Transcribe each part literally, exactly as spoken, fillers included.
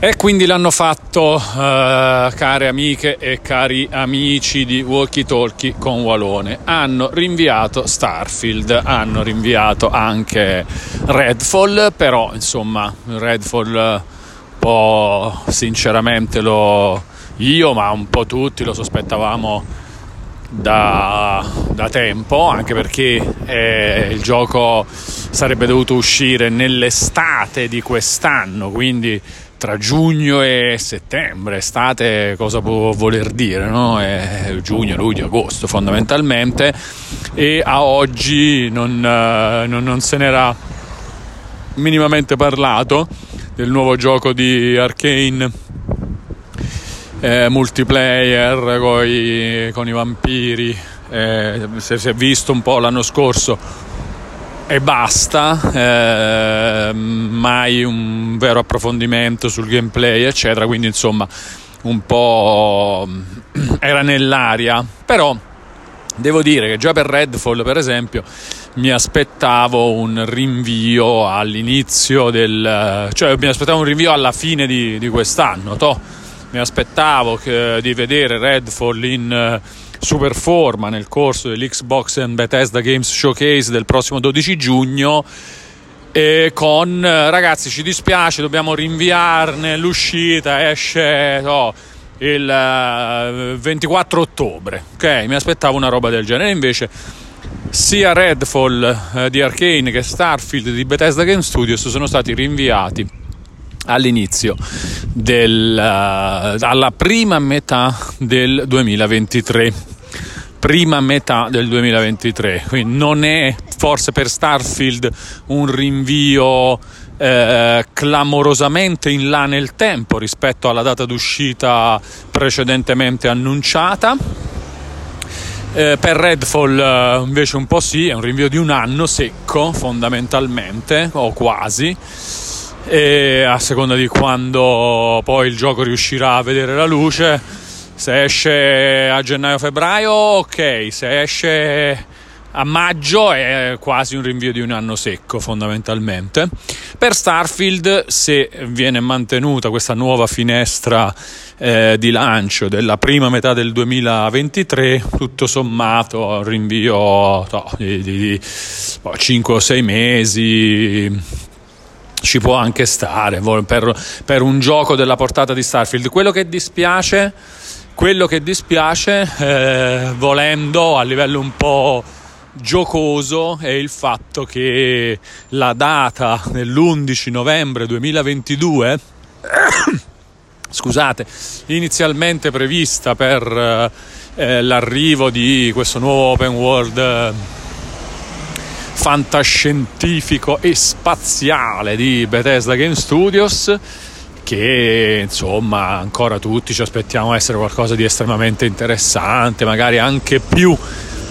E quindi l'hanno fatto, uh, care amiche e cari amici di Walkie Talkie con Walone. Hanno rinviato Starfield, hanno rinviato anche Redfall, però insomma Redfall un po' sinceramente lo io, ma un po' tutti lo sospettavamo da, da tempo, anche perché eh, il gioco sarebbe dovuto uscire nell'estate di quest'anno, quindi tra giugno e settembre. Estate cosa può voler dire, no? È giugno, luglio, agosto fondamentalmente, e a oggi non, non, non se n'era minimamente parlato del nuovo gioco di Arkane, eh, multiplayer con i, con i vampiri, eh, se si è visto un po' l'anno scorso e basta, eh, mai un vero approfondimento sul gameplay eccetera, quindi insomma un po' era nell'aria. Però devo dire che già per Redfall per esempio mi aspettavo un rinvio all'inizio del cioè mi aspettavo un rinvio alla fine di, di quest'anno, toh. mi aspettavo che, di vedere Redfall in super forma nel corso dell'Xbox and Bethesda Games Showcase del prossimo dodici giugno, e con ragazzi ci dispiace, dobbiamo rinviarne l'uscita, esce no, il ventiquattro ottobre, ok? Mi aspettavo una roba del genere. Invece sia Redfall eh, di Arkane che Starfield di Bethesda Game Studios sono stati rinviati all'inizio del uh, alla prima metà del duemilaventitré, prima metà del duemilaventitré, quindi non è forse per Starfield un rinvio eh, clamorosamente in là nel tempo rispetto alla data d'uscita precedentemente annunciata. Eh, per Redfall eh, invece un po' sì, è un rinvio di un anno secco fondamentalmente, o quasi, e a seconda di quando poi il gioco riuscirà a vedere la luce. Se esce a gennaio-febbraio, ok, se esce a maggio è quasi un rinvio di un anno secco fondamentalmente. Per Starfield, se viene mantenuta questa nuova finestra eh, di lancio della prima metà del duemilaventitré, tutto sommato rinvio no, di, di, di cinque o sei mesi ci può anche stare per, per un gioco della portata di Starfield. Quello che dispiace, quello che dispiace eh, volendo a livello un po' giocoso, è il fatto che la data dell'undici novembre duemilaventidue scusate, inizialmente prevista per eh, l'arrivo di questo nuovo open world eh, fantascientifico e spaziale di Bethesda Game Studios, che insomma ancora tutti ci aspettiamo essere qualcosa di estremamente interessante, magari anche più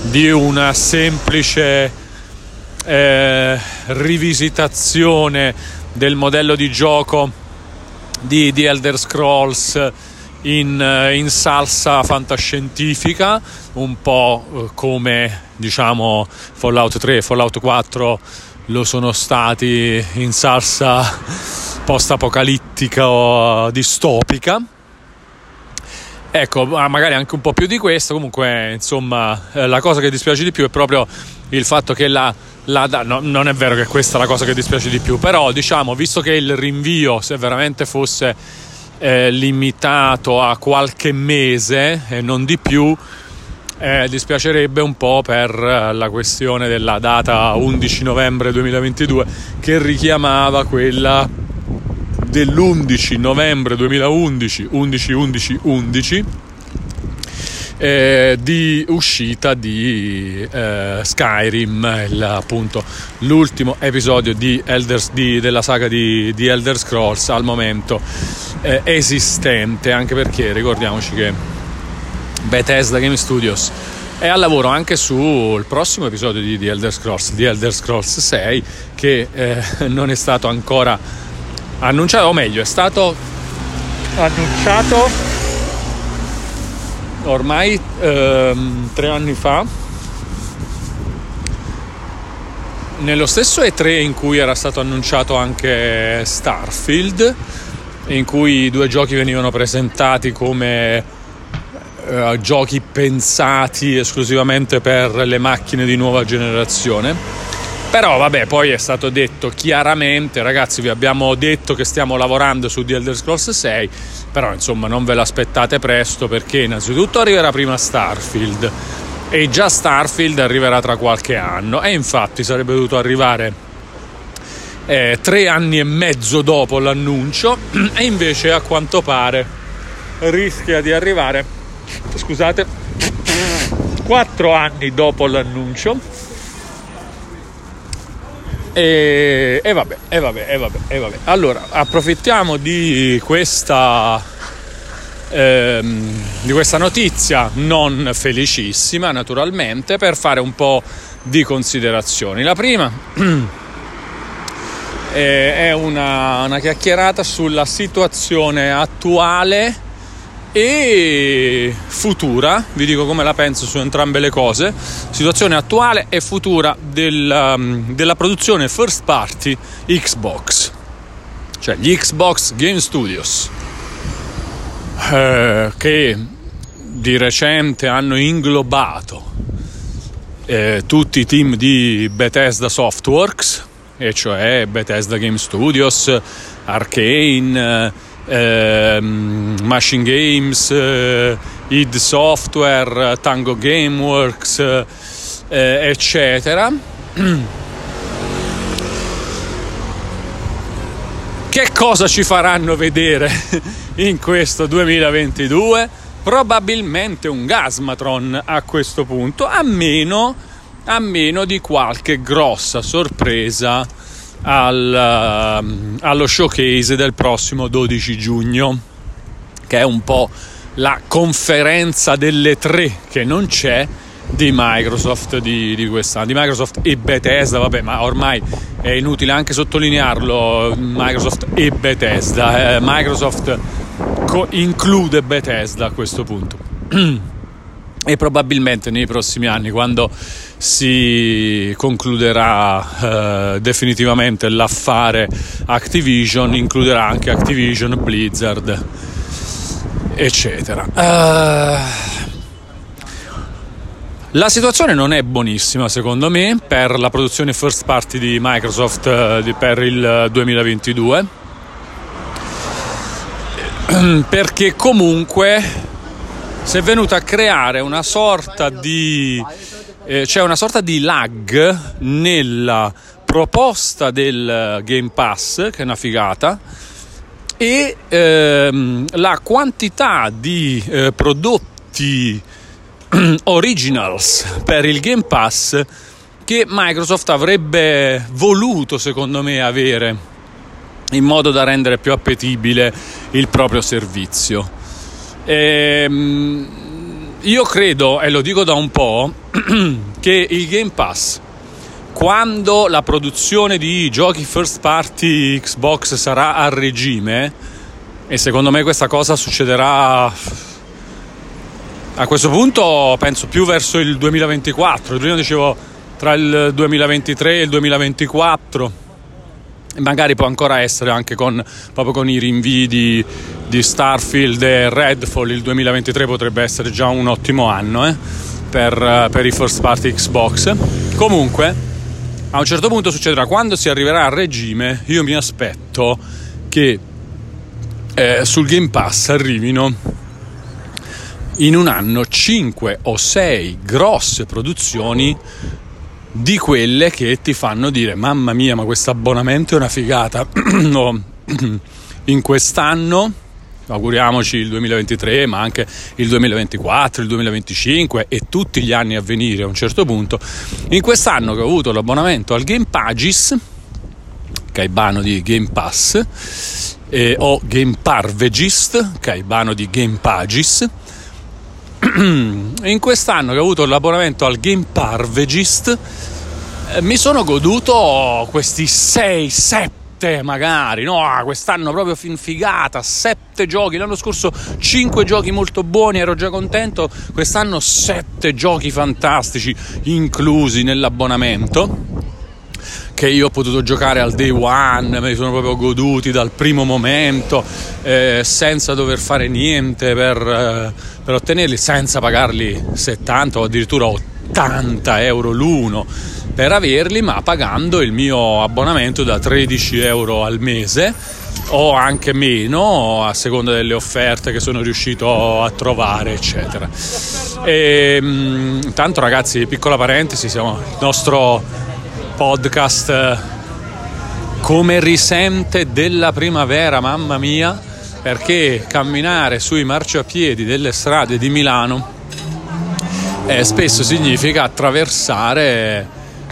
di una semplice eh, rivisitazione del modello di gioco di, di Elder Scrolls in, in salsa fantascientifica, un po' come diciamo Fallout tre e Fallout quattro lo sono stati in salsa post-apocalittica o distopica. Ecco, magari anche un po' più di questo. Comunque insomma la cosa che dispiace di più è proprio il fatto che la, la no, non è vero che questa è la cosa che dispiace di più, però diciamo, visto che il rinvio, se veramente fosse eh, limitato a qualche mese e non di più, Eh, dispiacerebbe un po' per la questione della data undici novembre duemilaventidue, che richiamava quella dell'undici novembre duemilaundici undici undici undici eh, di uscita di eh, Skyrim, il, appunto l'ultimo episodio di Elder, di, della saga di, di Elder Scrolls al momento eh, esistente, anche perché ricordiamoci che Bethesda Game Studios è al lavoro anche sul prossimo episodio di The Elder Scrolls, di Elder Scrolls sei, che eh, non è stato ancora annunciato, o meglio è stato annunciato ormai ehm, tre anni fa, nello stesso E tre in cui era stato annunciato anche Starfield, in cui i due giochi venivano presentati come eh, giochi pensati esclusivamente per le macchine di nuova generazione. Però vabbè, poi è stato detto chiaramente: ragazzi, vi abbiamo detto che stiamo lavorando su The Elder Scrolls sei, però insomma non ve l'aspettate presto, perché innanzitutto arriverà prima Starfield, e già Starfield arriverà tra qualche anno, e infatti sarebbe dovuto arrivare Eh, tre anni e mezzo dopo l'annuncio, e invece a quanto pare rischia di arrivare, scusate, quattro anni dopo l'annuncio. E, e vabbè, e vabbè, e vabbè, e vabbè. Allora, approfittiamo di questa ehm, di questa notizia non felicissima, naturalmente, per fare un po' di considerazioni. La prima è una, una chiacchierata sulla situazione attuale e futura. Vi dico come la penso su entrambe le cose: situazione attuale e futura della, della produzione first party Xbox, cioè gli Xbox Game Studios, eh, che di recente hanno inglobato eh, tutti i team di Bethesda Softworks, e cioè Bethesda Game Studios, Arkane, eh, Machine Games, eh, Id Software, Tango Gameworks, eh, eccetera, che cosa ci faranno vedere in questo duemilaventidue? Probabilmente un Gasmatron, a questo punto, a meno a meno di qualche grossa sorpresa al, uh, allo showcase del prossimo dodici giugno, che è un po' la conferenza delle tre che non c'è di Microsoft di, di quest'anno, di Microsoft e Bethesda. Vabbè, ma ormai è inutile anche sottolinearlo, Microsoft e Bethesda, eh, Microsoft co- include Bethesda a questo punto. E probabilmente nei prossimi anni, quando si concluderà eh, definitivamente l'affare Activision, includerà anche Activision, Blizzard, eccetera. Uh, la situazione non è buonissima, secondo me, per la produzione first party di Microsoft eh, per il duemilaventidue, perché comunque si è venuta a creare una sorta di eh, cioè una sorta di lag nella proposta del Game Pass, che è una figata, e ehm, la quantità di eh, prodotti originals per il Game Pass che Microsoft avrebbe voluto, secondo me, avere, in modo da rendere più appetibile il proprio servizio. Eh, io credo, e lo dico da un po', che il Game Pass, quando la produzione di giochi first party Xbox sarà a regime, e secondo me questa cosa succederà a questo punto, penso più verso il duemilaventiquattro, prima dicevo tra il duemilaventitré e il duemilaventiquattro, magari può ancora essere anche con, proprio con i rinvii di, di Starfield e Redfall, il duemilaventitré potrebbe essere già un ottimo anno eh, per, per i first party Xbox. Comunque, a un certo punto succederà, quando si arriverà a regime, io mi aspetto che eh, sul Game Pass arrivino in un anno cinque o sei grosse produzioni, di quelle che ti fanno dire: mamma mia, ma questo abbonamento è una figata. In quest'anno, auguriamoci il duemilaventitré, ma anche il duemilaventiquattro, il duemilaventicinque e tutti gli anni a venire, a un certo punto, in quest'anno che ho avuto l'abbonamento al Game Pagis, caibano di Game Pass, eh, o Game Parvegist, caibano di Game Pagis, in quest'anno che ho avuto l'abbonamento al Game Parvegist, eh, mi sono goduto questi sei sette, magari, no, quest'anno proprio fin figata, sette giochi. L'anno scorso cinque giochi molto buoni, ero già contento. Quest'anno sette giochi fantastici inclusi nell'abbonamento, che io ho potuto giocare al day one, me li sono proprio goduti dal primo momento, eh, senza dover fare niente per, eh, per ottenerli, senza pagarli settanta o addirittura ottanta euro l'uno per averli, ma pagando il mio abbonamento da tredici euro al mese o anche meno a seconda delle offerte che sono riuscito a trovare, eccetera. E, intanto ragazzi, piccola parentesi, siamo il nostro podcast come risente della primavera, mamma mia, perché camminare sui marciapiedi delle strade di Milano eh, spesso significa attraversare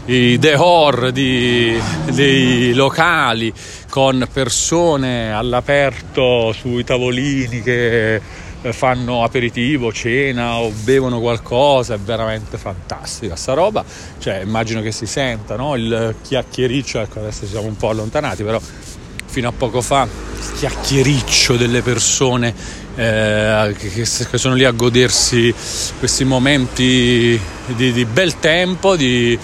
i dehors di, dei locali con persone all'aperto sui tavolini che fanno aperitivo, cena o bevono qualcosa. È veramente fantastica sta roba, cioè immagino che si senta, no? Il chiacchiericcio, ecco adesso siamo un po' allontanati, però fino a poco fa il chiacchiericcio delle persone eh, che, che sono lì a godersi questi momenti di, di bel tempo, di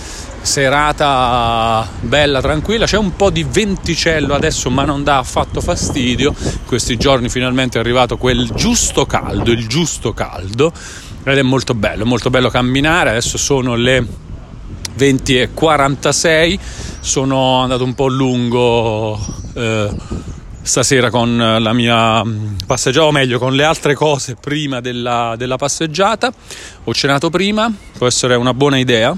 serata bella tranquilla. C'è un po' di venticello adesso, ma non dà affatto fastidio. Questi giorni finalmente è arrivato quel giusto caldo, il giusto caldo, ed è molto bello, molto bello camminare. Adesso sono le venti e quarantasei, sono andato un po' lungo eh, stasera con la mia passeggiata, o meglio con le altre cose prima della, della passeggiata. Ho cenato prima, può essere una buona idea.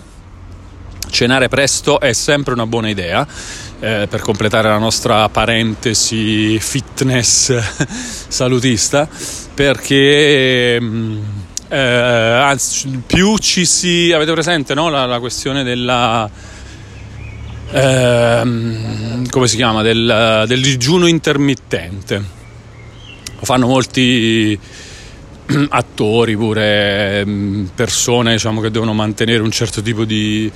Cenare presto è sempre una buona idea, eh, per completare la nostra parentesi fitness salutista, perché eh, anzi, più ci si... avete presente, no? la, la questione della... Eh, come si chiama? Del, del digiuno intermittente. Lo fanno molti attori, pure persone diciamo che devono mantenere un certo tipo di,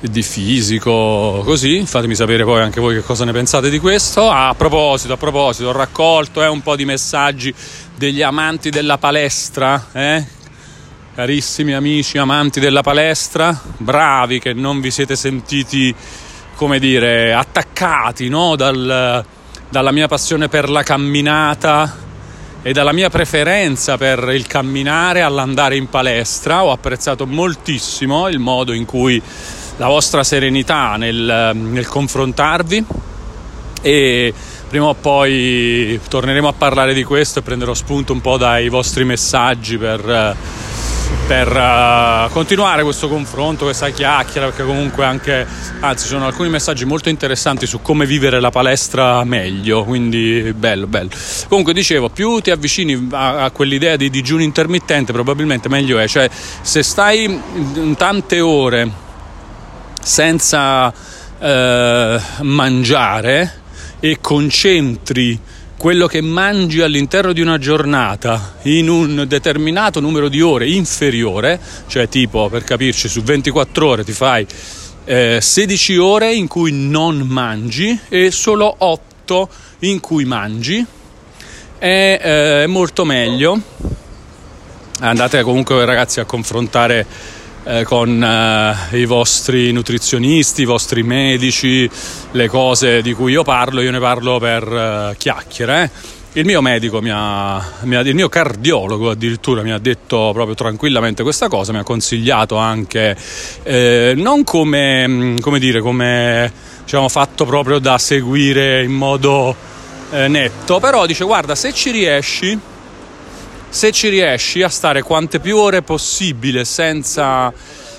di fisico, così. Fatemi sapere poi anche voi che cosa ne pensate di questo. A proposito, a proposito, ho raccolto eh, un po' di messaggi degli amanti della palestra, eh? Carissimi amici amanti della palestra, bravi che non vi siete sentiti, come dire, attaccati, no? Dal, dalla mia passione per la camminata e dalla mia preferenza per il camminare all'andare in palestra. Ho apprezzato moltissimo il modo in cui la vostra serenità nel, nel confrontarvi, e prima o poi torneremo a parlare di questo e prenderò spunto un po' dai vostri messaggi per, per uh, continuare questo confronto, questa chiacchiera, perché comunque anche, anzi, sono alcuni messaggi molto interessanti su come vivere la palestra meglio, quindi bello bello. Comunque dicevo, più ti avvicini a, a quell'idea di digiuno intermittente probabilmente meglio è, cioè se stai tante ore senza eh, mangiare e concentri quello che mangi all'interno di una giornata in un determinato numero di ore inferiore, cioè tipo, per capirci, su ventiquattro ore ti fai eh, sedici ore in cui non mangi e solo otto in cui mangi, è eh, molto meglio. Andate comunque ragazzi a confrontare eh, con eh, i vostri nutrizionisti, i vostri medici, le cose di cui io parlo. Io ne parlo per eh, chiacchiere eh. Il mio medico mi ha, mi ha il mio cardiologo addirittura mi ha detto proprio tranquillamente questa cosa, mi ha consigliato anche eh, non come come dire come diciamo fatto proprio da seguire in modo eh, netto, però dice guarda, se ci riesci Se ci riesci a stare quante più ore possibile senza,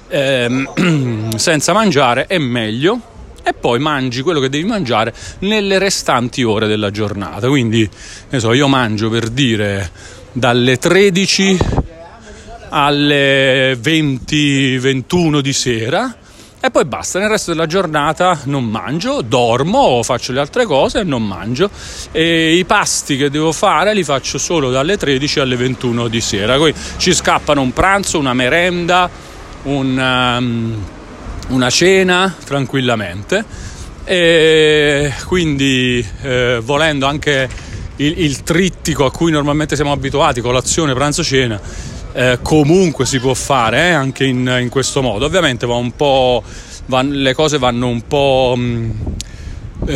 ehm, senza mangiare è meglio, e poi mangi quello che devi mangiare nelle restanti ore della giornata. Quindi, ne so, io mangio per dire dalle tredici alle venti ventuno di sera e poi basta, nel resto della giornata non mangio, dormo o faccio le altre cose e non mangio, e i pasti che devo fare li faccio solo dalle tredici alle ventuno di sera. Poi ci scappano un pranzo, una merenda, un, um, una cena tranquillamente, e quindi eh, volendo anche il, il trittico a cui normalmente siamo abituati, colazione, pranzo, cena. Eh, comunque si può fare eh, anche in, in questo modo. Ovviamente va un po' van, le cose vanno un po' mh,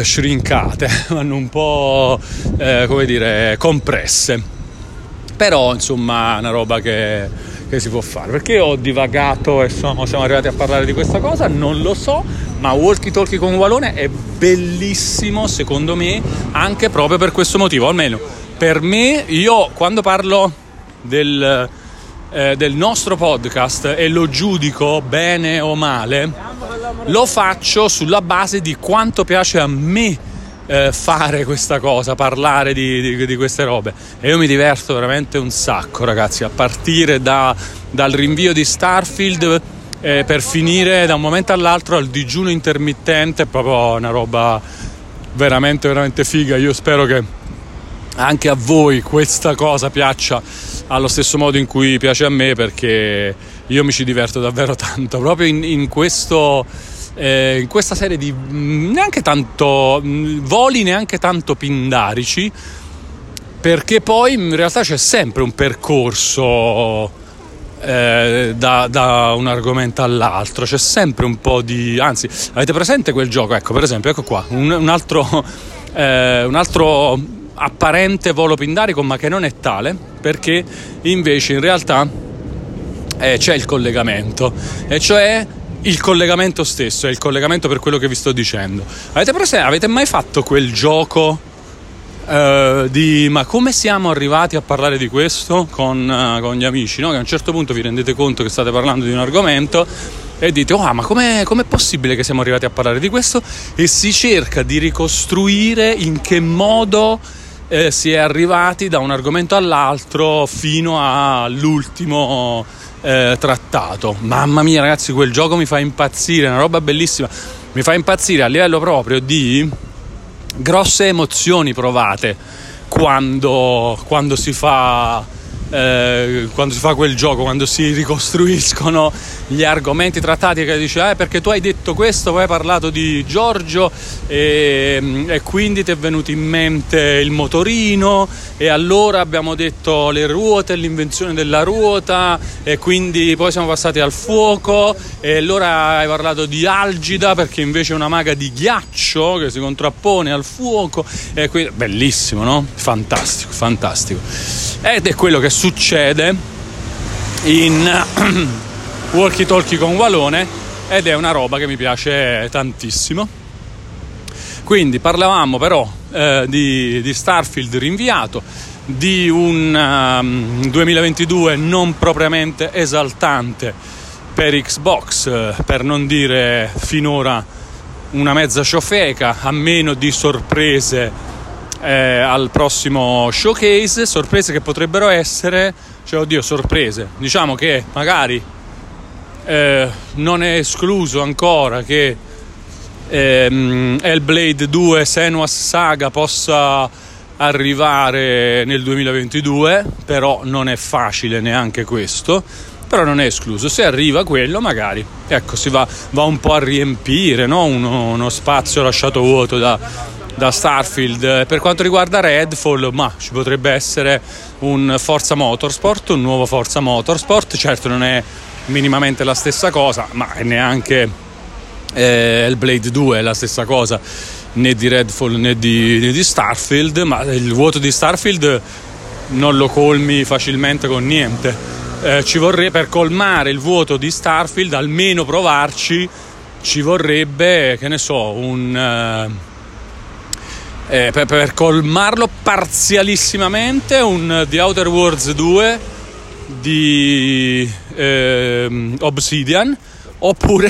shrinkate, vanno un po' eh, come dire compresse, però insomma è una roba che, che si può fare. Perché ho divagato e sono, siamo arrivati a parlare di questa cosa non lo so, ma Walkie Talkie con Walone è bellissimo secondo me anche proprio per questo motivo, almeno per me. Io quando parlo del, eh, del nostro podcast e lo giudico bene o male, lo faccio sulla base di quanto piace a me eh, fare questa cosa, parlare di, di, di queste robe, e io mi diverto veramente un sacco, ragazzi, a partire da, dal rinvio di Starfield eh, per finire da un momento all'altro al digiuno intermittente. È proprio una roba veramente veramente figa. Io spero che anche a voi questa cosa piaccia allo stesso modo in cui piace a me, perché io mi ci diverto davvero tanto proprio in, in questo eh, in questa serie di neanche tanto voli neanche tanto pindarici, perché poi in realtà c'è sempre un percorso eh, da, da un argomento all'altro, c'è sempre un po' di, anzi, avete presente quel gioco? Ecco, per esempio, ecco qua un, un altro eh, un altro apparente volo pindarico, ma che non è tale, perché invece in realtà eh, c'è il collegamento, e cioè il collegamento stesso, è il collegamento per quello che vi sto dicendo. Avete, prese- avete mai fatto quel gioco eh, di ma come siamo arrivati a parlare di questo con, eh, con gli amici, no? Che a un certo punto vi rendete conto che state parlando di un argomento e dite oh, ma com'è, com'è possibile che siamo arrivati a parlare di questo, e si cerca di ricostruire in che modo Eh, si è arrivati da un argomento all'altro fino all'ultimo eh, trattato. Mamma mia, ragazzi, quel gioco mi fa impazzire, è una roba bellissima, mi fa impazzire a livello proprio di grosse emozioni provate quando, quando si fa eh, quando si fa quel gioco, quando si ricostruiscono gli argomenti trattati, che dici eh, perché tu hai detto questo, poi hai parlato di Giorgio e, e quindi ti è venuto in mente il motorino, e allora abbiamo detto le ruote, l'invenzione della ruota, e quindi poi siamo passati al fuoco, e allora hai parlato di algida perché invece è una maga di ghiaccio che si contrappone al fuoco, e quindi... bellissimo, no? Fantastico, fantastico. Ed è quello che succede in Walkie Talkie con Walone, ed è una roba che mi piace tantissimo. Quindi parlavamo però eh, di, di Starfield rinviato, di un um, duemilaventidue non propriamente esaltante per Xbox, eh, per non dire finora una mezza ciofeca, a meno di sorprese eh, al prossimo showcase, sorprese che potrebbero essere, cioè oddio sorprese, diciamo che magari Eh, non è escluso ancora che ehm, Hellblade due Senua Saga possa arrivare nel duemilaventidue, però non è facile neanche questo, però non è escluso. Se arriva quello magari, ecco, si va, va un po' a riempire, no? uno, uno spazio lasciato vuoto da, da Starfield. Per quanto riguarda Redfall, ma ci potrebbe essere un Forza Motorsport, un nuovo Forza Motorsport, certo non è minimamente la stessa cosa, ma neanche eh, il Blade due è la stessa cosa, né di Redfall né di, né di Starfield, ma il vuoto di Starfield non lo colmi facilmente con niente. Eh, ci vorrei, per colmare il vuoto di Starfield, almeno provarci, ci vorrebbe, che ne so, un eh, eh, per, per colmarlo parzialissimamente, un The Outer Worlds due di eh, Obsidian, oppure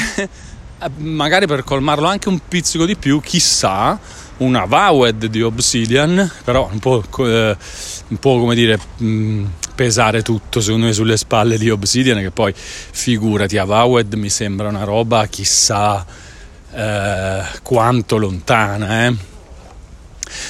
magari per colmarlo anche un pizzico di più, chissà, un Avowed di Obsidian, però un po', eh, un po' come dire mh, pesare tutto secondo me sulle spalle di Obsidian, che poi figurati, Avowed mi sembra una roba chissà eh, quanto lontana, eh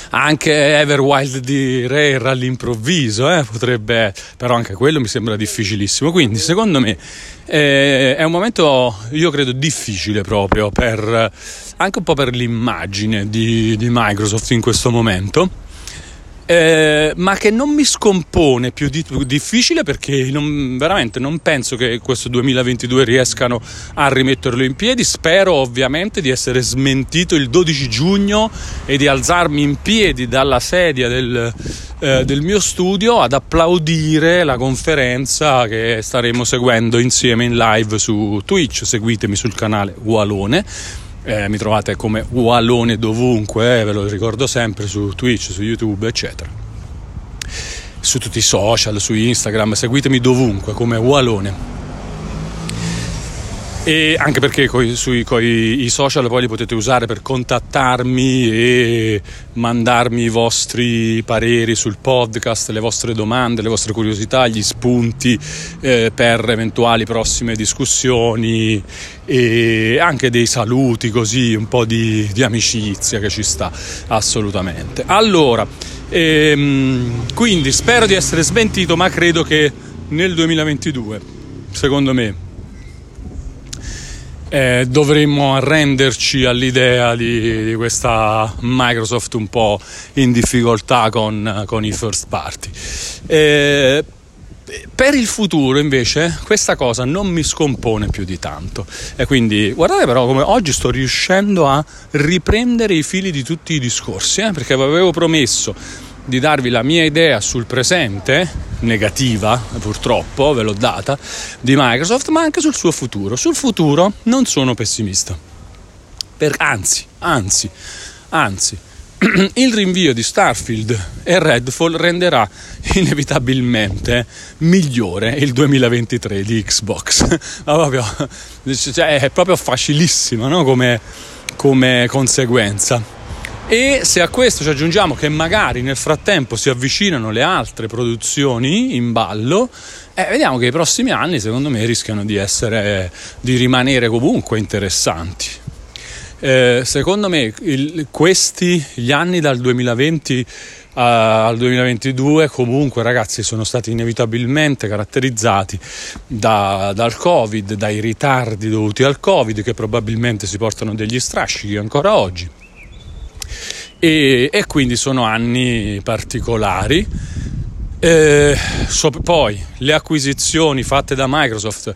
anche Everwild di Rare all'improvviso eh, potrebbe, però anche quello mi sembra difficilissimo. Quindi secondo me eh, è un momento, io credo, difficile proprio per, anche un po' per l'immagine di, di Microsoft in questo momento, eh, ma che non mi scompone più di, difficile, perché non, veramente non penso che questo duemilaventidue riescano a rimetterlo in piedi. Spero ovviamente di essere smentito il dodici giugno e di alzarmi in piedi dalla sedia del, eh, del mio studio ad applaudire la conferenza che staremo seguendo insieme in live su Twitch. Seguitemi sul canale Ualone. Eh, mi trovate come Ualone dovunque, eh, ve lo ricordo sempre, su Twitch, su YouTube, eccetera, su tutti i social, su Instagram, seguitemi dovunque come Ualone. E anche perché coi, sui coi, i social poi li potete usare per contattarmi e mandarmi i vostri pareri sul podcast, le vostre domande, le vostre curiosità, gli spunti eh, per eventuali prossime discussioni, e anche dei saluti, così un po' di, di amicizia che ci sta assolutamente. Allora, ehm, quindi spero di essere smentito, ma credo che nel duemilaventidue, secondo me, Eh, dovremmo arrenderci all'idea di, di questa Microsoft un po' in difficoltà con, con i first party. Eh, per il futuro invece questa cosa non mi scompone più di tanto, e quindi guardate però come oggi sto riuscendo a riprendere i fili di tutti i discorsi, eh, perché vi avevo promesso di darvi la mia idea sul presente, negativa purtroppo, ve l'ho data, di Microsoft, ma anche sul suo futuro. Sul futuro non sono pessimista, per, anzi, anzi, anzi, il rinvio di Starfield e Redfall renderà inevitabilmente migliore il duemilaventitré di Xbox. Ma proprio, cioè, è proprio facilissima, no? come, come conseguenza. E se a questo ci aggiungiamo che magari nel frattempo si avvicinano le altre produzioni in ballo, eh, vediamo che i prossimi anni secondo me rischiano di essere, di rimanere comunque interessanti. Eh, secondo me il, questi gli anni dal duemilaventi uh, al duemilaventidue comunque, ragazzi, sono stati inevitabilmente caratterizzati da, dal Covid, dai ritardi dovuti al Covid, che probabilmente si portano degli strascichi ancora oggi. E, e quindi sono anni particolari. Eh, so, poi le acquisizioni fatte da Microsoft,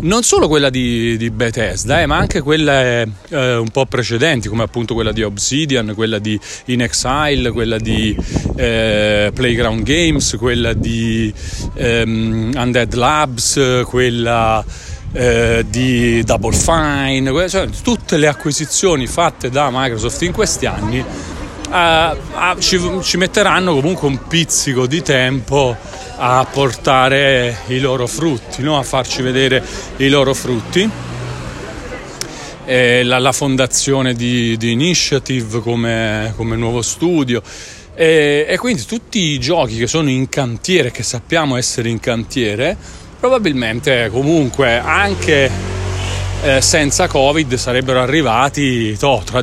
non solo quella di, di Bethesda, eh, ma anche quelle eh, un po' precedenti, come appunto quella di Obsidian, quella di In Exile, quella di eh, Playground Games, quella di ehm, Undead Labs, quella Eh, di Double Fine, cioè tutte le acquisizioni fatte da Microsoft in questi anni eh, eh, ci, ci metteranno comunque un pizzico di tempo a portare i loro frutti, no? A farci vedere i loro frutti. Eh, la, la fondazione di, di Initiative come, come nuovo studio. Eh, e quindi tutti i giochi che sono in cantiere, che sappiamo essere in cantiere, probabilmente comunque anche eh, senza Covid sarebbero arrivati to, tra,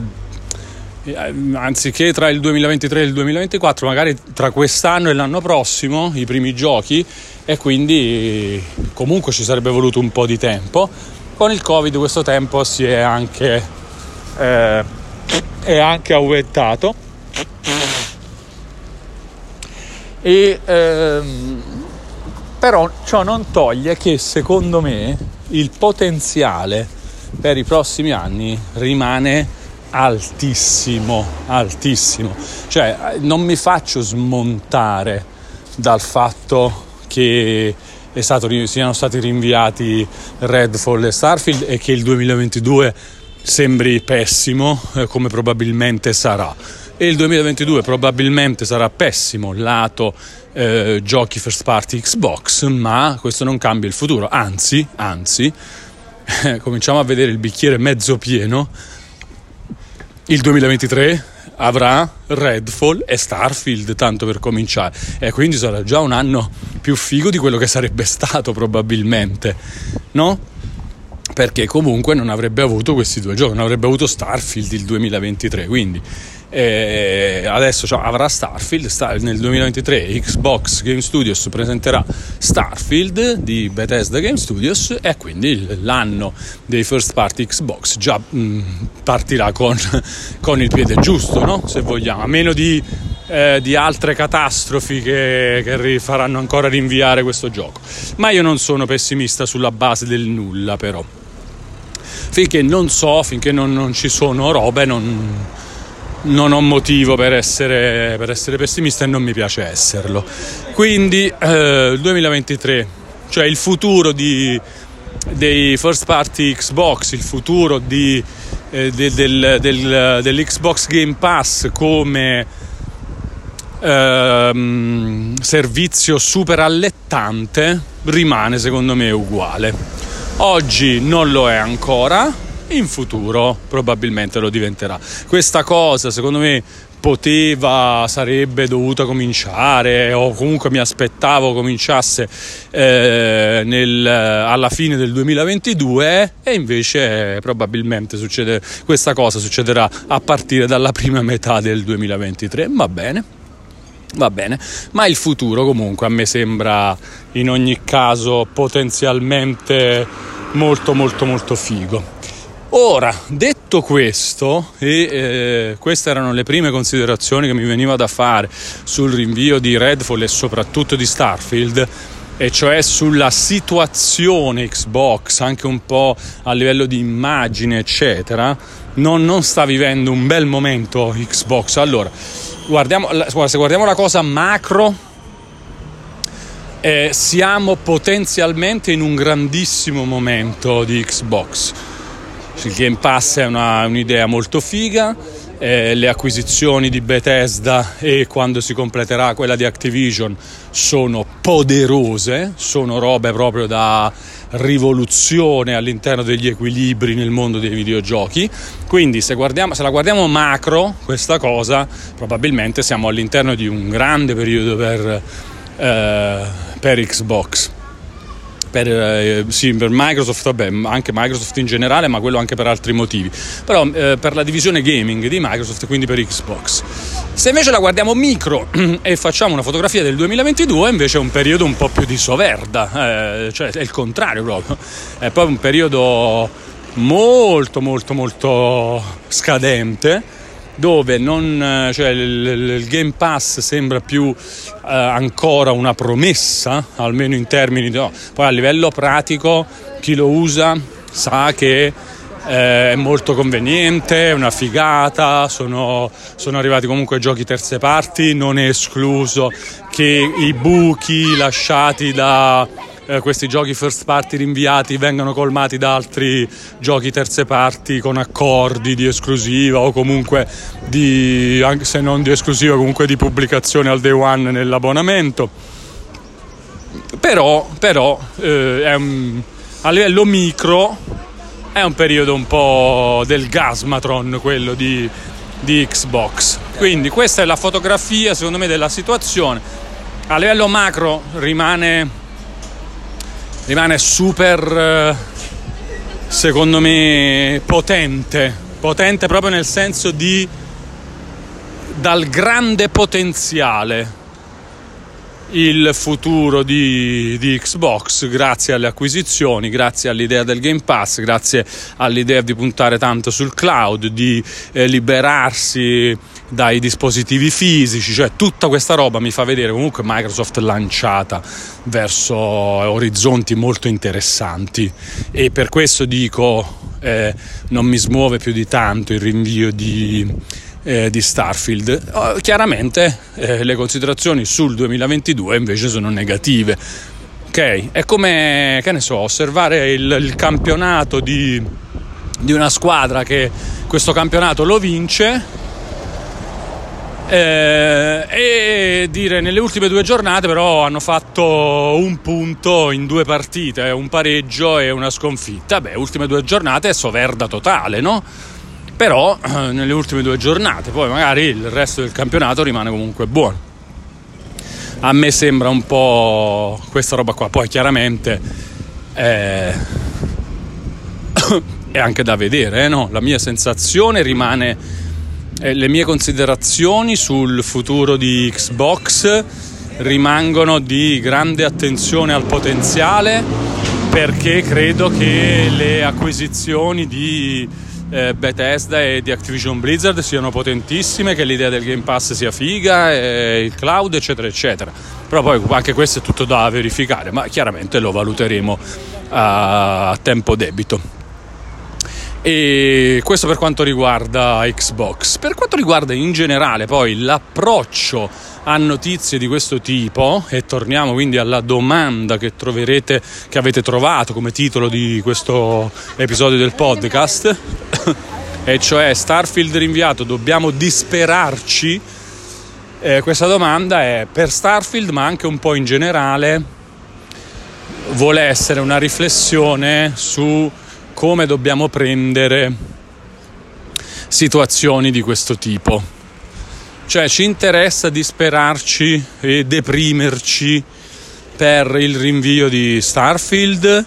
eh, anziché tra il duemilaventitré e il duemilaventiquattro, magari tra quest'anno e l'anno prossimo i primi giochi, e quindi comunque ci sarebbe voluto un po' di tempo. Con il Covid questo tempo si è anche eh, è anche aumentato, e ehm, però ciò non toglie che secondo me il potenziale per i prossimi anni rimane altissimo, altissimo. Cioè non mi faccio smontare dal fatto che è stato, siano stati rinviati Redfall e Starfield, e che il duemilaventidue sembri pessimo, come probabilmente sarà. E il duemilaventidue probabilmente sarà pessimo lato eh, giochi first party Xbox, ma questo non cambia il futuro, anzi, anzi, eh, cominciamo a vedere il bicchiere mezzo pieno. Il duemilaventitré avrà Redfall e Starfield, tanto per cominciare, e quindi sarà già un anno più figo di quello che sarebbe stato probabilmente, no? Perché comunque non avrebbe avuto questi due giochi, non avrebbe avuto Starfield il duemilaventitré, quindi E adesso cioè, avrà Starfield Star- nel duemilaventitré Xbox Game Studios presenterà Starfield di Bethesda Game Studios, e quindi l'anno dei first party Xbox già mh, partirà con, con il piede giusto, no? Se vogliamo, a meno di eh, di altre catastrofi che, che faranno ancora rinviare questo gioco. Ma io non sono pessimista sulla base del nulla, però. Finché non so, finché non, non ci sono robe, non, non ho motivo per essere, per essere pessimista, e non mi piace esserlo. Quindi eh, duemilaventitré, cioè il futuro di, dei first party Xbox, il futuro di, eh, del, del, del, dell'Xbox Game Pass come eh, servizio super allettante rimane secondo me uguale. Oggi non lo è ancora, in futuro probabilmente lo diventerà. Questa cosa secondo me poteva, sarebbe dovuta cominciare, o comunque mi aspettavo cominciasse eh, nel, alla fine del duemilaventidue, e invece eh, probabilmente succede, questa cosa succederà a partire dalla prima metà del duemilaventitré. Va bene, va bene, ma il futuro comunque a me sembra in ogni caso potenzialmente molto molto molto figo. Ora, detto questo, e eh, queste erano le prime considerazioni che mi veniva da fare sul rinvio di Redfall e soprattutto di Starfield, e cioè sulla situazione Xbox, anche un po' a livello di immagine eccetera, non, non sta vivendo un bel momento Xbox. Allora, guardiamo, se guardiamo la cosa macro, eh, siamo potenzialmente in un grandissimo momento di Xbox. Il Game Pass è una, un'idea molto figa, eh, le acquisizioni di Bethesda e quando si completerà quella di Activision sono poderose, sono robe proprio da rivoluzione all'interno degli equilibri nel mondo dei videogiochi. Quindi se guardiamo, se la guardiamo macro questa cosa, probabilmente siamo all'interno di un grande periodo per, eh, per Xbox. Per, eh, sì, per Microsoft, vabbè, anche Microsoft in generale, ma quello anche per altri motivi, però eh, per la divisione gaming di Microsoft, quindi per Xbox. Se invece la guardiamo micro e facciamo una fotografia del duemilaventidue, invece è un periodo un po' più di soverda, eh, cioè è il contrario proprio, è proprio un periodo molto molto molto scadente, dove non, cioè, il, il Game Pass sembra più eh, ancora una promessa, almeno in termini di... No. Poi a livello pratico chi lo usa sa che eh, è molto conveniente, è una figata, sono, sono arrivati comunque giochi terze parti, non è escluso che i buchi lasciati da eh, questi giochi first party rinviati vengano colmati da altri giochi terze parti con accordi di esclusiva, o comunque di, anche se non di esclusiva, comunque di pubblicazione al day one nell'abbonamento. Però, però eh, è un, a livello micro è un periodo un po' del gasmatron quello di, di Xbox. Quindi questa è la fotografia secondo me della situazione. A livello macro rimane rimane super, secondo me, potente potente proprio nel senso di dal grande potenziale il futuro di, di Xbox, grazie alle acquisizioni, grazie all'idea del Game Pass, grazie all'idea di puntare tanto sul cloud, di eh, liberarsi dai dispositivi fisici, cioè tutta questa roba mi fa vedere comunque Microsoft lanciata verso orizzonti molto interessanti, e per questo dico eh, non mi smuove più di tanto il rinvio di, eh, di Starfield. Oh, chiaramente eh, le considerazioni sul duemilaventidue invece sono negative. Ok, è come, che ne so, osservare il, il campionato di, di una squadra che questo campionato lo vince, Eh, e dire nelle ultime due giornate però hanno fatto un punto in due partite, un pareggio e una sconfitta. Beh, ultime due giornate è soverda totale, no? Però eh, nelle ultime due giornate, poi magari il resto del campionato rimane comunque buono. A me sembra un po' questa roba qua. Poi chiaramente eh, è anche da vedere, eh, no? La mia sensazione rimane, le mie considerazioni sul futuro di Xbox rimangono di grande attenzione al potenziale, perché credo che le acquisizioni di eh, Bethesda e di Activision Blizzard siano potentissime, che l'idea del Game Pass sia figa, eh, il cloud eccetera eccetera, però poi anche questo è tutto da verificare, ma chiaramente lo valuteremo a, a tempo debito. E questo per quanto riguarda Xbox. Per quanto riguarda in generale poi l'approccio a notizie di questo tipo, e torniamo quindi alla domanda che troverete, che avete trovato come titolo di questo episodio del podcast, e cioè Starfield rinviato, dobbiamo disperarci? Eh, questa domanda è per Starfield, ma anche un po' in generale, vuole essere una riflessione su come dobbiamo prendere situazioni di questo tipo. Cioè, ci interessa disperarci e deprimerci per il rinvio di Starfield?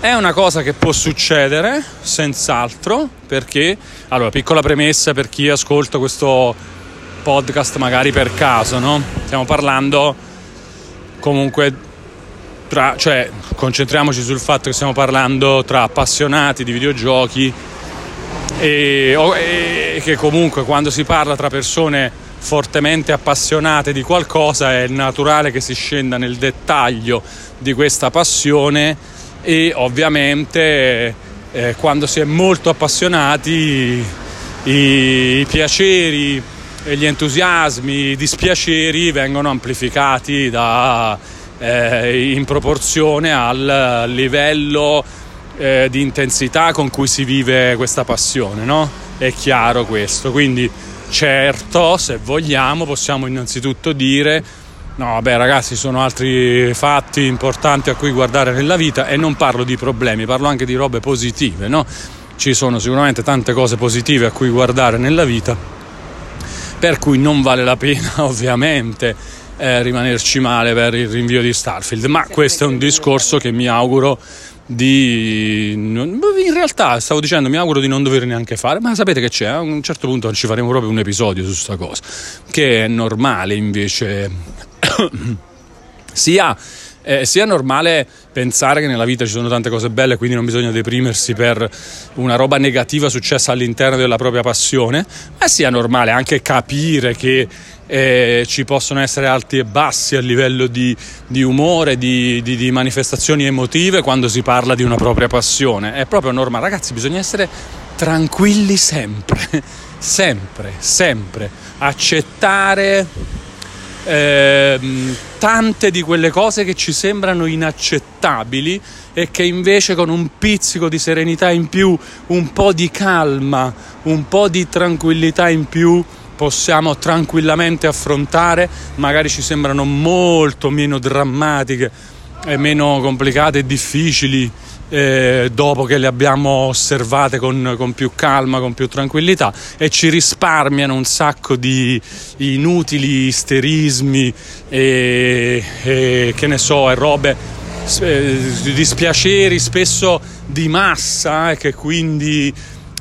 È una cosa che può succedere, senz'altro, perché... Allora, piccola premessa per chi ascolta questo podcast magari per caso, no? Stiamo parlando comunque... Tra, cioè concentriamoci sul fatto che stiamo parlando tra appassionati di videogiochi e, e che comunque quando si parla tra persone fortemente appassionate di qualcosa è naturale che si scenda nel dettaglio di questa passione, e ovviamente eh, quando si è molto appassionati i, i piaceri e gli entusiasmi, i dispiaceri vengono amplificati da Eh, in proporzione al livello eh, di intensità con cui si vive questa passione, no? È chiaro questo. Quindi certo, se vogliamo, possiamo innanzitutto dire no, vabbè ragazzi, sono altri fatti importanti a cui guardare nella vita, e non parlo di problemi, parlo anche di robe positive, no? Ci sono sicuramente tante cose positive a cui guardare nella vita, per cui non vale la pena ovviamente Eh, rimanerci male per il rinvio di Starfield, ma questo è un discorso che mi auguro di... in realtà stavo dicendo mi auguro di non dover neanche fare, ma sapete che c'è, a un certo punto ci faremo proprio un episodio su sta cosa, che è normale invece sia, eh, sia normale pensare che nella vita ci sono tante cose belle, quindi non bisogna deprimersi per una roba negativa successa all'interno della propria passione, ma sia normale anche capire che Eh, ci possono essere alti e bassi a livello di, di umore, di, di, di manifestazioni emotive quando si parla di una propria passione. È proprio normale, ragazzi, bisogna essere tranquilli sempre, sempre, sempre, accettare eh, tante di quelle cose che ci sembrano inaccettabili e che invece con un pizzico di serenità in più, un po' di calma, un po' di tranquillità in più possiamo tranquillamente affrontare, magari ci sembrano molto meno drammatiche e meno complicate e difficili eh, dopo che le abbiamo osservate con, con più calma, con più tranquillità, e ci risparmiano un sacco di inutili isterismi e, e che ne so, e robe, eh, dispiaceri spesso di massa eh, che quindi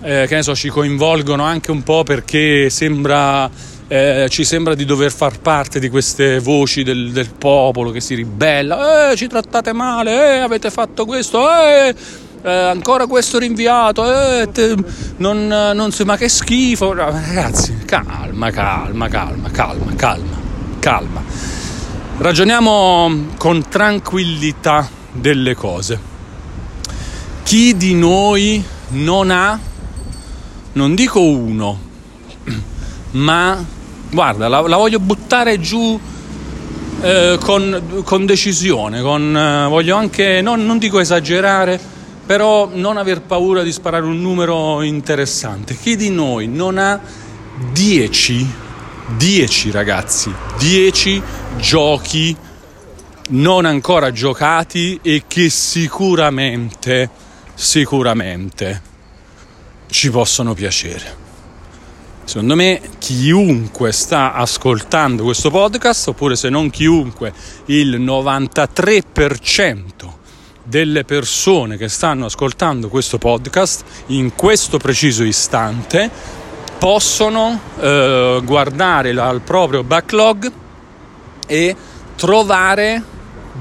Eh, che ne so, ci coinvolgono anche un po' perché sembra, eh, ci sembra di dover far parte di queste voci del, del popolo che si ribella, eh, ci trattate male, eh, avete fatto questo, eh, eh, ancora questo rinviato, eh, te, non, non so, ma che schifo. Ragazzi, calma, calma, calma, calma, calma, calma. Ragioniamo con tranquillità delle cose. Chi di noi non ha... Non dico uno, ma guarda, la, la voglio buttare giù eh, con, con decisione, con, eh, voglio anche, non, non dico esagerare, però non aver paura di sparare un numero interessante. Chi di noi non ha dieci, dieci ragazzi, dieci giochi non ancora giocati e che sicuramente, sicuramente... ci possono piacere? Secondo me chiunque sta ascoltando questo podcast, oppure se non chiunque, il novantatré per cento delle persone che stanno ascoltando questo podcast in questo preciso istante possono eh, guardare al proprio backlog e trovare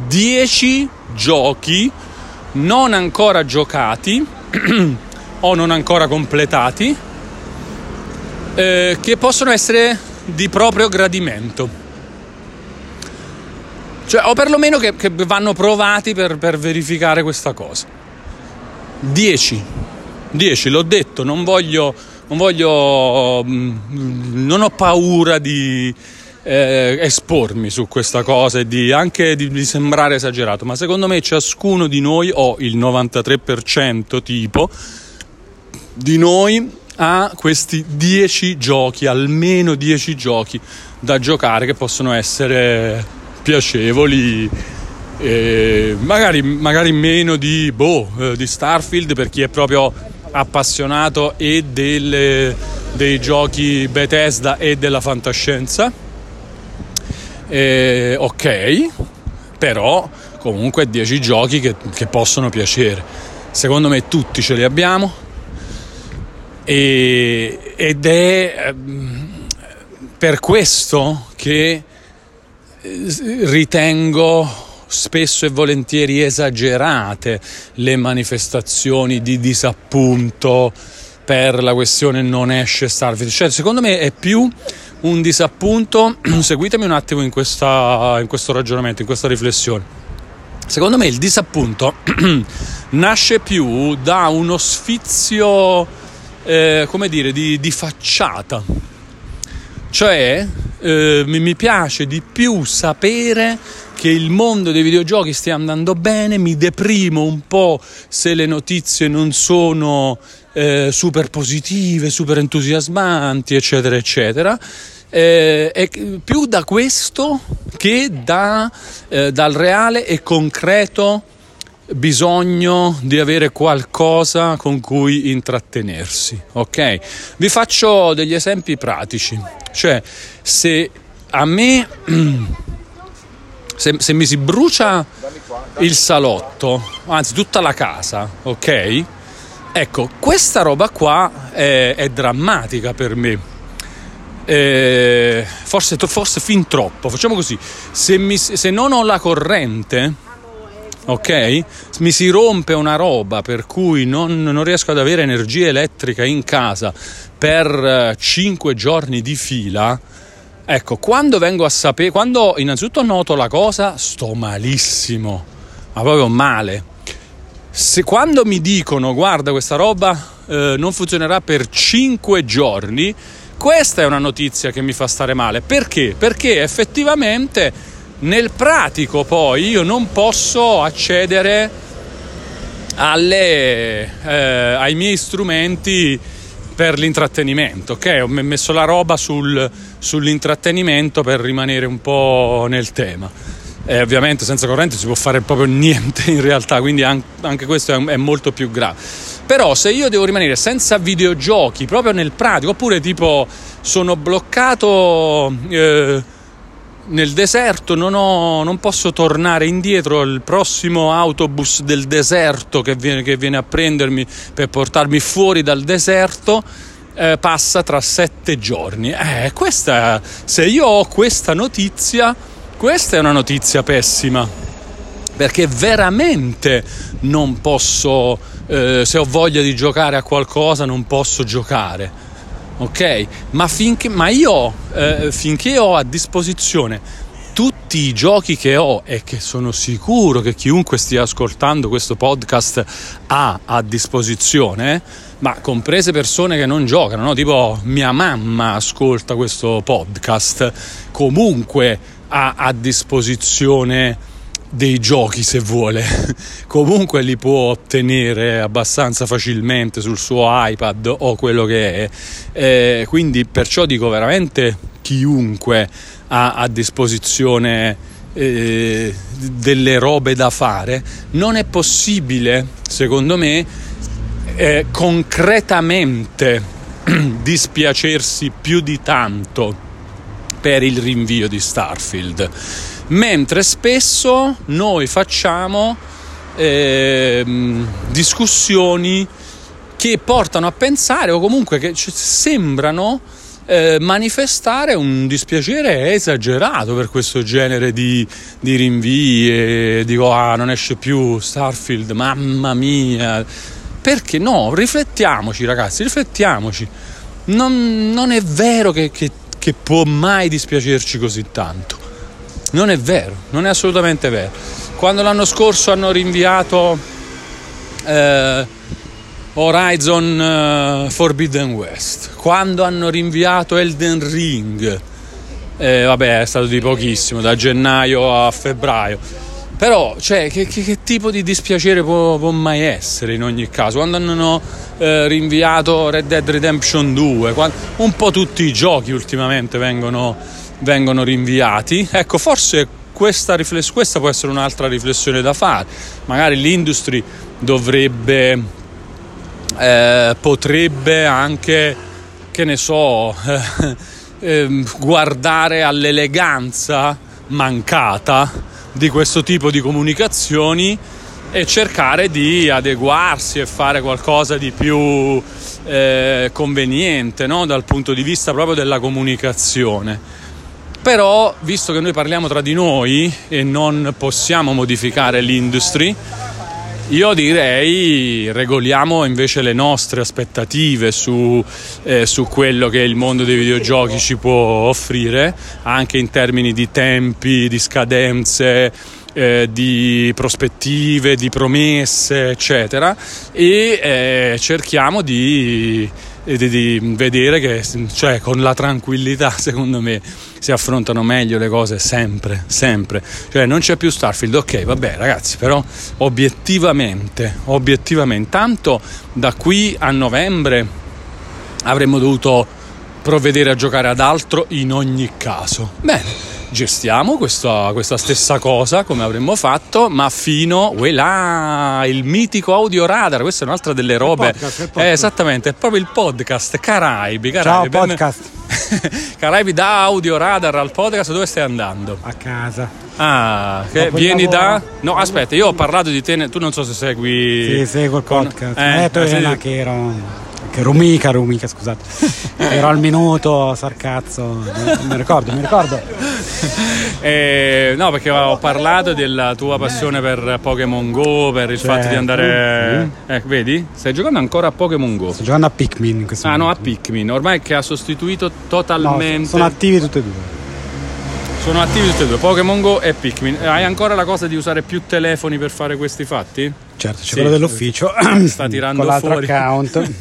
dieci giochi non ancora giocati o non ancora completati, eh, che possono essere di proprio gradimento. Cioè, o perlomeno che, che vanno provati per, per verificare questa cosa. dieci, dieci, l'ho detto, non voglio, non voglio, non ho paura di eh, espormi su questa cosa e di, anche di, di sembrare esagerato, ma secondo me ciascuno di noi, o il novantatré per cento tipo, di noi ha questi dieci giochi, almeno dieci giochi da giocare che possono essere piacevoli, eh, magari, magari meno di, boh, eh, di Starfield per chi è proprio appassionato e delle, dei giochi Bethesda e della fantascienza, eh, ok, però comunque dieci giochi che, che possono piacere. Secondo me tutti ce li abbiamo e, ed è eh, per questo che ritengo spesso e volentieri esagerate le manifestazioni di disappunto per la questione non esce Starfield. Cioè, secondo me è più un disappunto, seguitemi un attimo in questa, in questo ragionamento, in questa riflessione. Secondo me il disappunto nasce più da uno sfizio, eh, come dire, di, di facciata. Cioè, eh, mi piace di più sapere che il mondo dei videogiochi stia andando bene, mi deprimo un po' se le notizie non sono eh, super positive, super entusiasmanti, eccetera, eccetera. Eh, è più da questo che da, eh, dal reale e concreto bisogno di avere qualcosa con cui intrattenersi, ok? Vi faccio degli esempi pratici. Cioè, se a me se, se mi si brucia il salotto, anzi tutta la casa, ok? Ecco, questa roba qua è, è drammatica per me. Eh, forse, forse fin troppo. Facciamo così: se, mi, se non ho la corrente, ok, mi si rompe una roba per cui non, non riesco ad avere energia elettrica in casa per cinque giorni di fila, ecco, quando vengo a sapere, quando innanzitutto noto la cosa, sto malissimo, ma proprio male. Se quando mi dicono guarda questa roba eh, non funzionerà per cinque giorni, questa è una notizia che mi fa stare male. Perché? Perché effettivamente nel pratico poi io non posso accedere alle, eh, ai miei strumenti per l'intrattenimento, ok? Ho messo la roba sul, sull'intrattenimento per rimanere un po' nel tema. Eh, ovviamente senza corrente si può fare proprio niente in realtà, quindi anche questo è molto più grave. Però se io devo rimanere senza videogiochi proprio nel pratico, oppure tipo sono bloccato... Eh, nel deserto, non ho, non posso tornare indietro, il prossimo autobus del deserto che viene, che viene a prendermi per portarmi fuori dal deserto eh, passa tra sette giorni. Eh, questa, se io ho questa notizia, questa è una notizia pessima, perché veramente non posso, eh, se ho voglia di giocare a qualcosa non posso giocare. Ok, ma finché ma io eh, finché ho a disposizione tutti i giochi che ho, e che sono sicuro che chiunque stia ascoltando questo podcast ha a disposizione, ma comprese persone che non giocano, no? Tipo mia mamma ascolta questo podcast, comunque ha a disposizione dei giochi se vuole comunque li può ottenere abbastanza facilmente sul suo iPad o quello che è, eh, quindi perciò dico veramente chiunque ha a disposizione eh, delle robe da fare. Non è possibile, secondo me, eh, concretamente dispiacersi più di tanto per il rinvio di Starfield, mentre spesso noi facciamo eh, discussioni che portano a pensare, o comunque che ci sembrano eh, manifestare un dispiacere esagerato per questo genere di, di rinvii. E dico, ah, non esce più Starfield, mamma mia. perché no? Riflettiamoci, ragazzi, riflettiamoci. Non, non è vero che, che, che può mai dispiacerci così tanto. Non è vero, non è assolutamente vero. Quando l'anno scorso hanno rinviato eh, Horizon eh, Forbidden West, quando hanno rinviato Elden Ring, eh, vabbè, è stato di pochissimo, da gennaio a febbraio. Però, cioè, che, che, che tipo di dispiacere può, può mai essere in ogni caso? Quando hanno eh, rinviato Red Dead Redemption due, quando, un po' tutti i giochi ultimamente vengono, vengono rinviati. Ecco, forse questa, rifless- questa può essere un'altra riflessione da fare. Magari l'industry dovrebbe, eh, potrebbe anche, che ne so, eh, eh, guardare all'eleganza mancata di questo tipo di comunicazioni e cercare di adeguarsi e fare qualcosa di più eh, conveniente, no? Dal punto di vista proprio della comunicazione. Però, visto che noi parliamo tra di noi e non possiamo modificare l'industry, io direi regoliamo invece le nostre aspettative su, eh, su quello che il mondo dei videogiochi ci può offrire, anche in termini di tempi, di scadenze, eh, di prospettive, di promesse, eccetera, e eh, cerchiamo di, di, di vedere che, cioè, con la tranquillità, secondo me, si affrontano meglio le cose sempre, sempre. Cioè, non c'è più Starfield, ok, vabbè ragazzi, però obiettivamente, obiettivamente, tanto da qui a novembre avremmo dovuto provvedere a giocare ad altro in ogni caso. Bene, gestiamo questa, questa stessa cosa come avremmo fatto, ma fino là, il mitico Audio Radar, questa è un'altra delle robe. Il podcast, il podcast. Eh, esattamente, è proprio il podcast Caraibi. Caraibi Ciao, podcast. Caraibi, da Audio Radar al podcast, dove stai andando? A casa. Ah, che vieni lavoro. Da... No, aspetta, io ho parlato di te, tu non so se segui... Sì, seguo il podcast. Con... Eh, eh, tu sei... là che ero... Che rumica, rumica, scusate. Ero al minuto, sarcazzo, non mi ricordo, mi ricordo. Eh, no, perché ho parlato della tua passione per Pokémon Go, per il cioè, fatto di andare... Sì. Eh, vedi? Stai giocando ancora a Pokémon Go? Sto giocando a Pikmin in questo ah, momento. Ah, no, a Pikmin. Ormai che ha sostituito totalmente... No, sono attivi tutti e due. Sono attivi tutti e due, Pokémon Go e Pikmin. Hai ancora la cosa di usare più telefoni per fare questi fatti? Certo, c'è sì, quello dell'ufficio. Sta tirando con l'altro fuori. Account.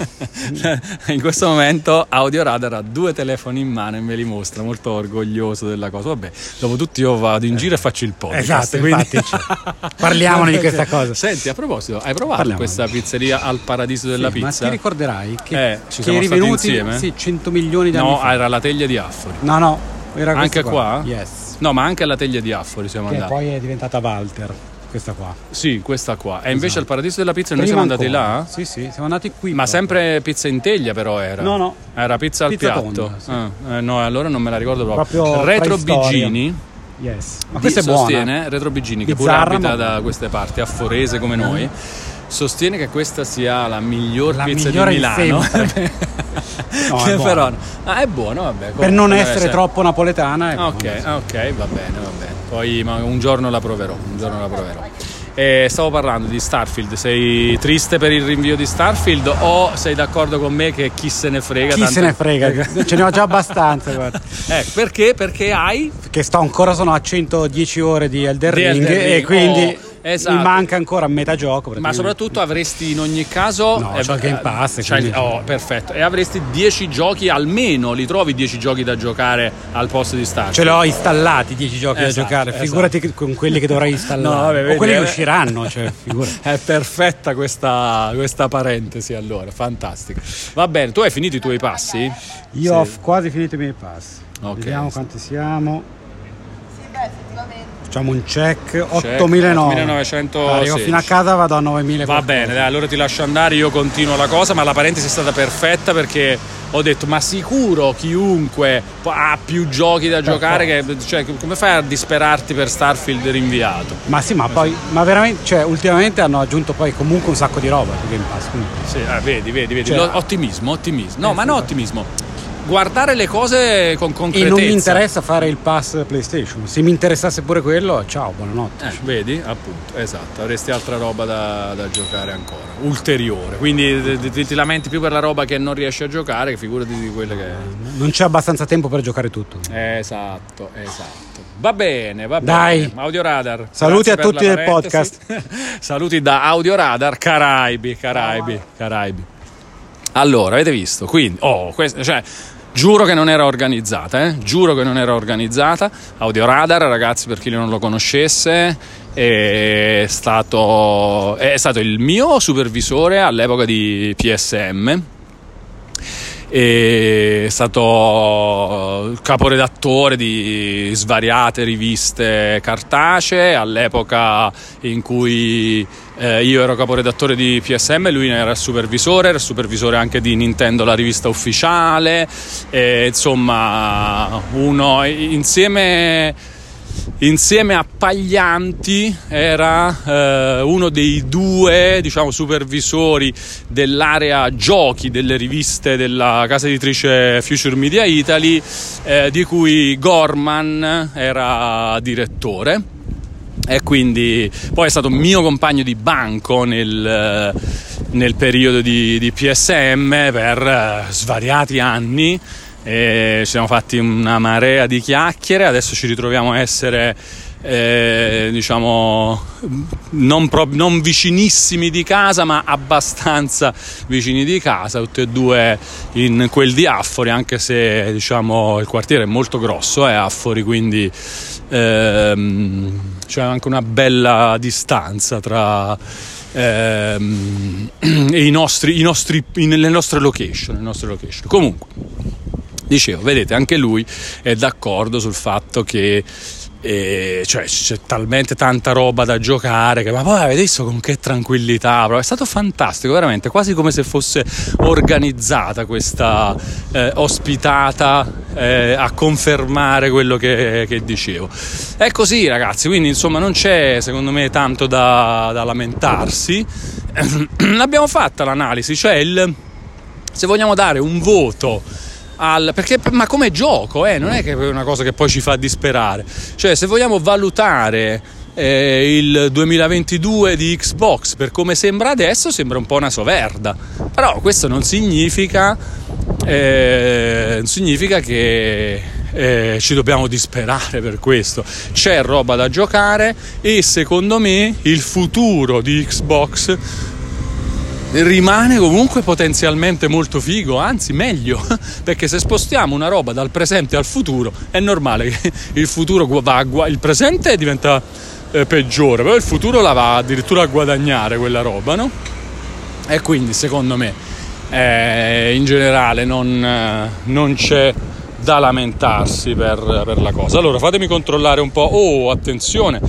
In questo momento Audio Radar ha due telefoni in mano e me li mostra, molto orgoglioso della cosa. Vabbè, dopo tutto io vado in giro e faccio il podcast. Esatto, quindi parliamone di questa cosa. Senti, a proposito, hai provato Parliamo. questa pizzeria al paradiso della sì, pizza? Ma ti ricorderai che, eh, ci che siamo stati insieme? Sì, cento milioni di anni no, fa. No, era la teglia di Affori. No, no. Era anche qua? qua? Yes. No, ma anche alla teglia di Affori siamo che andati. Che poi è diventata Walter, questa qua. Sì, questa qua. E esatto. Invece al Paradiso della Pizza prima noi siamo andati ancora. Là? Sì, sì, siamo andati qui. Ma proprio. Sempre pizza in teglia però era? No, no. Era pizza al pizza piatto. Tonda, sì. ah, eh, no, allora non me la ricordo proprio. proprio Retro Bigini. Yes. Ma questa è buona. Sostiene Retro Bigini, che Bizzarra, pure abita ma... da queste parti, afforese come noi. Sostiene che questa sia la miglior la pizza migliore di Milano. No, è però ah, è buono, vabbè. Per non essere essere troppo napoletana. È ok, buono. Ok, va bene, va bene. Poi ma un giorno la proverò, un giorno la proverò. E stavo parlando di Starfield. Sei triste per il rinvio di Starfield o sei d'accordo con me che chi se ne frega? Chi tanto... se ne frega? Ce ne ho già abbastanza. Guarda. Eh, perché? Perché hai? Perché sto ancora sono a centodieci ore di Elder Ring, Ring e quindi. Oh. Esatto. Mi manca ancora a metà gioco, ma soprattutto avresti in ogni caso no, eh, c'è il Game Pass, c'è il, oh, perfetto, e avresti dieci giochi almeno, li trovi dieci giochi da giocare al posto di Starfield. Ce l'ho installati dieci giochi esatto, da giocare, esatto. Figurati con quelli che dovrai installare. No, vabbè, vedi, o quelli eh, che usciranno, cioè, figurati. È perfetta questa, questa parentesi, allora, fantastica. Va bene, tu hai finito i tuoi passi? Io sì. Ho quasi finito i miei passi. Okay. Vediamo quanti siamo. Sì, beh, effettivamente facciamo un check, ottomilanovecento. Arrivo fino a casa, vado a novemila. Va bene, dai, allora ti lascio andare, io continuo la cosa, ma la parentesi è stata perfetta perché ho detto, ma sicuro chiunque ha più giochi da giocare, che, cioè, come fai a disperarti per Starfield rinviato? Ma sì, ma poi ma veramente, cioè, ultimamente hanno aggiunto poi comunque un sacco di roba su Game Pass. Sì, ah, vedi, vedi, vedi. Cioè, ottimismo, ottimismo. No, ma no ottimismo. guardare le cose con concretezza. E non mi interessa fare il pass PlayStation. Se mi interessasse pure quello, ciao, buonanotte. Eh, vedi, appunto, esatto, avresti altra roba da, da giocare ancora, ulteriore. Quindi ti, ti, ti lamenti più per la roba che non riesci a giocare, che figurati di quelle che... Non c'è abbastanza tempo per giocare tutto. Esatto, esatto. Va bene, va Dai. bene. Audio Radar. Saluti a tutti del podcast. Saluti da Audio Radar, Caraibi, Caraibi, Caraibi. Allora, avete visto? Quindi, oh, questo, cioè, giuro che non era organizzata, eh? Giuro che non era organizzata. Audio Radar, ragazzi, per chi non lo conoscesse, è stato è stato il mio supervisore all'epoca di P S M. È stato caporedattore di svariate riviste cartacee all'epoca in cui eh, io ero caporedattore di P S M, lui era il supervisore, era il supervisore anche di Nintendo, la rivista ufficiale, e, insomma, uno insieme, insieme a Paglianti era eh, uno dei due, diciamo, supervisori dell'area giochi delle riviste della casa editrice Future Media Italy, eh, di cui Gorman era direttore, e quindi poi è stato mio compagno di banco nel, nel periodo di, di P S M per svariati anni. E ci siamo fatti una marea di chiacchiere. Adesso ci ritroviamo a essere eh, diciamo non, pro- non vicinissimi di casa, ma abbastanza vicini di casa, tutti e due in quel di Affori, anche se, diciamo, il quartiere è molto grosso, è eh, Affori, quindi ehm, c'è anche una bella distanza tra ehm, i nostri, i nostri, le nostre location, le nostre location. Comunque, dicevo, vedete, anche lui è d'accordo sul fatto che eh, cioè, c'è talmente tanta roba da giocare che, ma poi avete visto con che tranquillità, però è stato fantastico, veramente, quasi come se fosse organizzata questa eh, ospitata eh, a confermare quello che, che dicevo. È così, ragazzi, quindi insomma non c'è, secondo me, tanto da, da lamentarsi. L'abbiamo fatta l'analisi, cioè il, se vogliamo dare un voto al, perché, ma come gioco, eh, non è che è una cosa che poi ci fa disperare, cioè se vogliamo valutare eh, il duemilaventidue di Xbox per come sembra adesso, sembra un po' una soverda, però questo non significa eh, significa che eh, ci dobbiamo disperare per questo. C'è roba da giocare e secondo me il futuro di Xbox rimane comunque potenzialmente molto figo, anzi meglio, perché se spostiamo una roba dal presente al futuro è normale che il futuro va a gu- il presente diventa eh, peggiore, però il futuro la va addirittura a guadagnare quella roba, no? E quindi secondo me eh, in generale non, eh, non c'è da lamentarsi per, per la cosa. Allora fatemi controllare un po'. Oh, attenzione,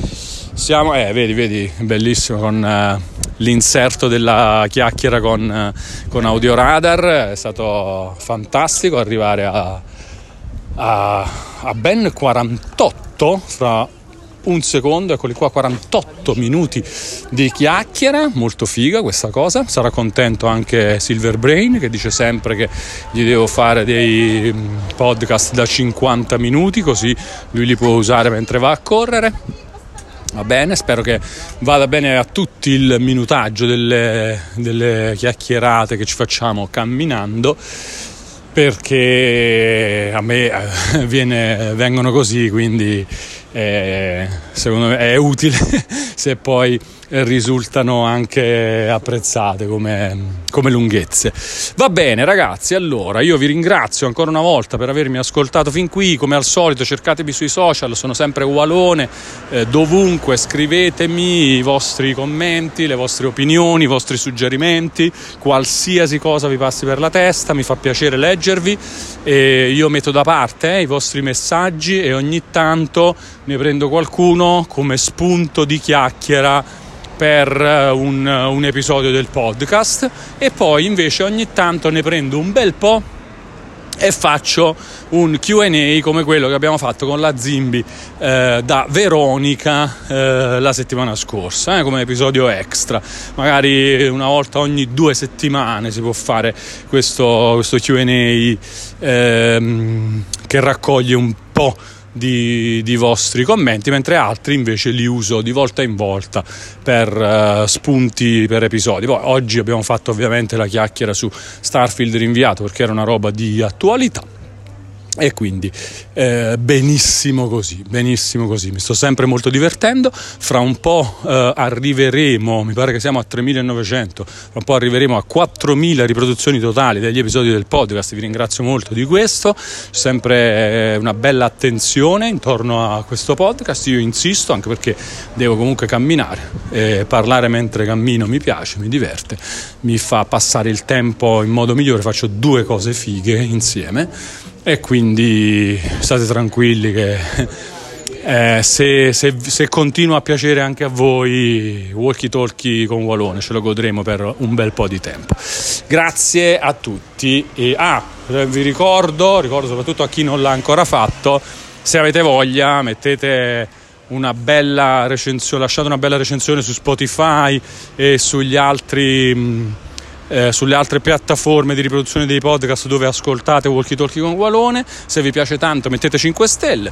siamo, eh vedi vedi bellissimo con eh, l'inserto della chiacchiera con, con Audio Radar. È stato fantastico arrivare a, a, a ben quarantotto, fra un secondo, eccoli qua, quarantotto minuti di chiacchiera, molto figa questa cosa. Sarà contento anche Silverbrain, che dice sempre che gli devo fare dei podcast da cinquanta minuti, così lui li può usare mentre va a correre. Va bene, spero che vada bene a tutti il minutaggio delle, delle chiacchierate che ci facciamo camminando, perché a me viene, vengono così, quindi eh, secondo me è utile se poi risultano anche apprezzate come, come lunghezze. Va bene, ragazzi, allora io vi ringrazio ancora una volta per avermi ascoltato fin qui. Come al solito, cercatemi sui social, sono sempre Ualone, eh, dovunque, scrivetemi i vostri commenti, le vostre opinioni, i vostri suggerimenti, qualsiasi cosa vi passi per la testa, mi fa piacere leggervi, e io metto da parte eh, i vostri messaggi e ogni tanto ne prendo qualcuno come spunto di chiacchiera per un, un episodio del podcast, e poi invece ogni tanto ne prendo un bel po' e faccio un Q and A come quello che abbiamo fatto con la Zimbi eh, da Veronica eh, la settimana scorsa, eh, come episodio extra. Magari una volta ogni due settimane si può fare questo, questo Q and A eh, che raccoglie un po' di, di vostri commenti, mentre altri invece li uso di volta in volta per eh, spunti per episodi. Poi oggi abbiamo fatto ovviamente la chiacchiera su Starfield rinviato, perché era una roba di attualità, e quindi eh, benissimo così, benissimo così, mi sto sempre molto divertendo. Fra un po' eh, arriveremo, mi pare che siamo a tremilanovecento, fra un po' arriveremo a quattromila riproduzioni totali degli episodi del podcast. Vi ringrazio molto di questo, sempre eh, una bella attenzione intorno a questo podcast. Io insisto, anche perché devo comunque camminare, eh, parlare mentre cammino mi piace, mi diverte, mi fa passare il tempo in modo migliore, faccio due cose fighe insieme. E quindi state tranquilli che eh, se, se, se continua a piacere anche a voi Walkie Talkie con Walone, ce lo godremo per un bel po' di tempo. Grazie a tutti e ah, vi ricordo, ricordo soprattutto a chi non l'ha ancora fatto, se avete voglia mettete una bella recensione, lasciate una bella recensione su Spotify e sugli altri... Mh, Eh, sulle altre piattaforme di riproduzione dei podcast dove ascoltate Walkie Talkie con Walone. Se vi piace tanto mettete cinque stelle,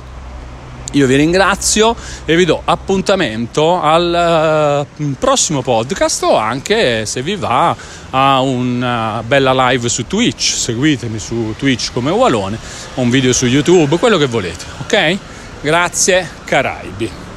io vi ringrazio e vi do appuntamento al uh, prossimo podcast, o anche, se vi va, a una bella live su Twitch. Seguitemi su Twitch come Walone, un video su YouTube, quello che volete, ok? Grazie Caraibi.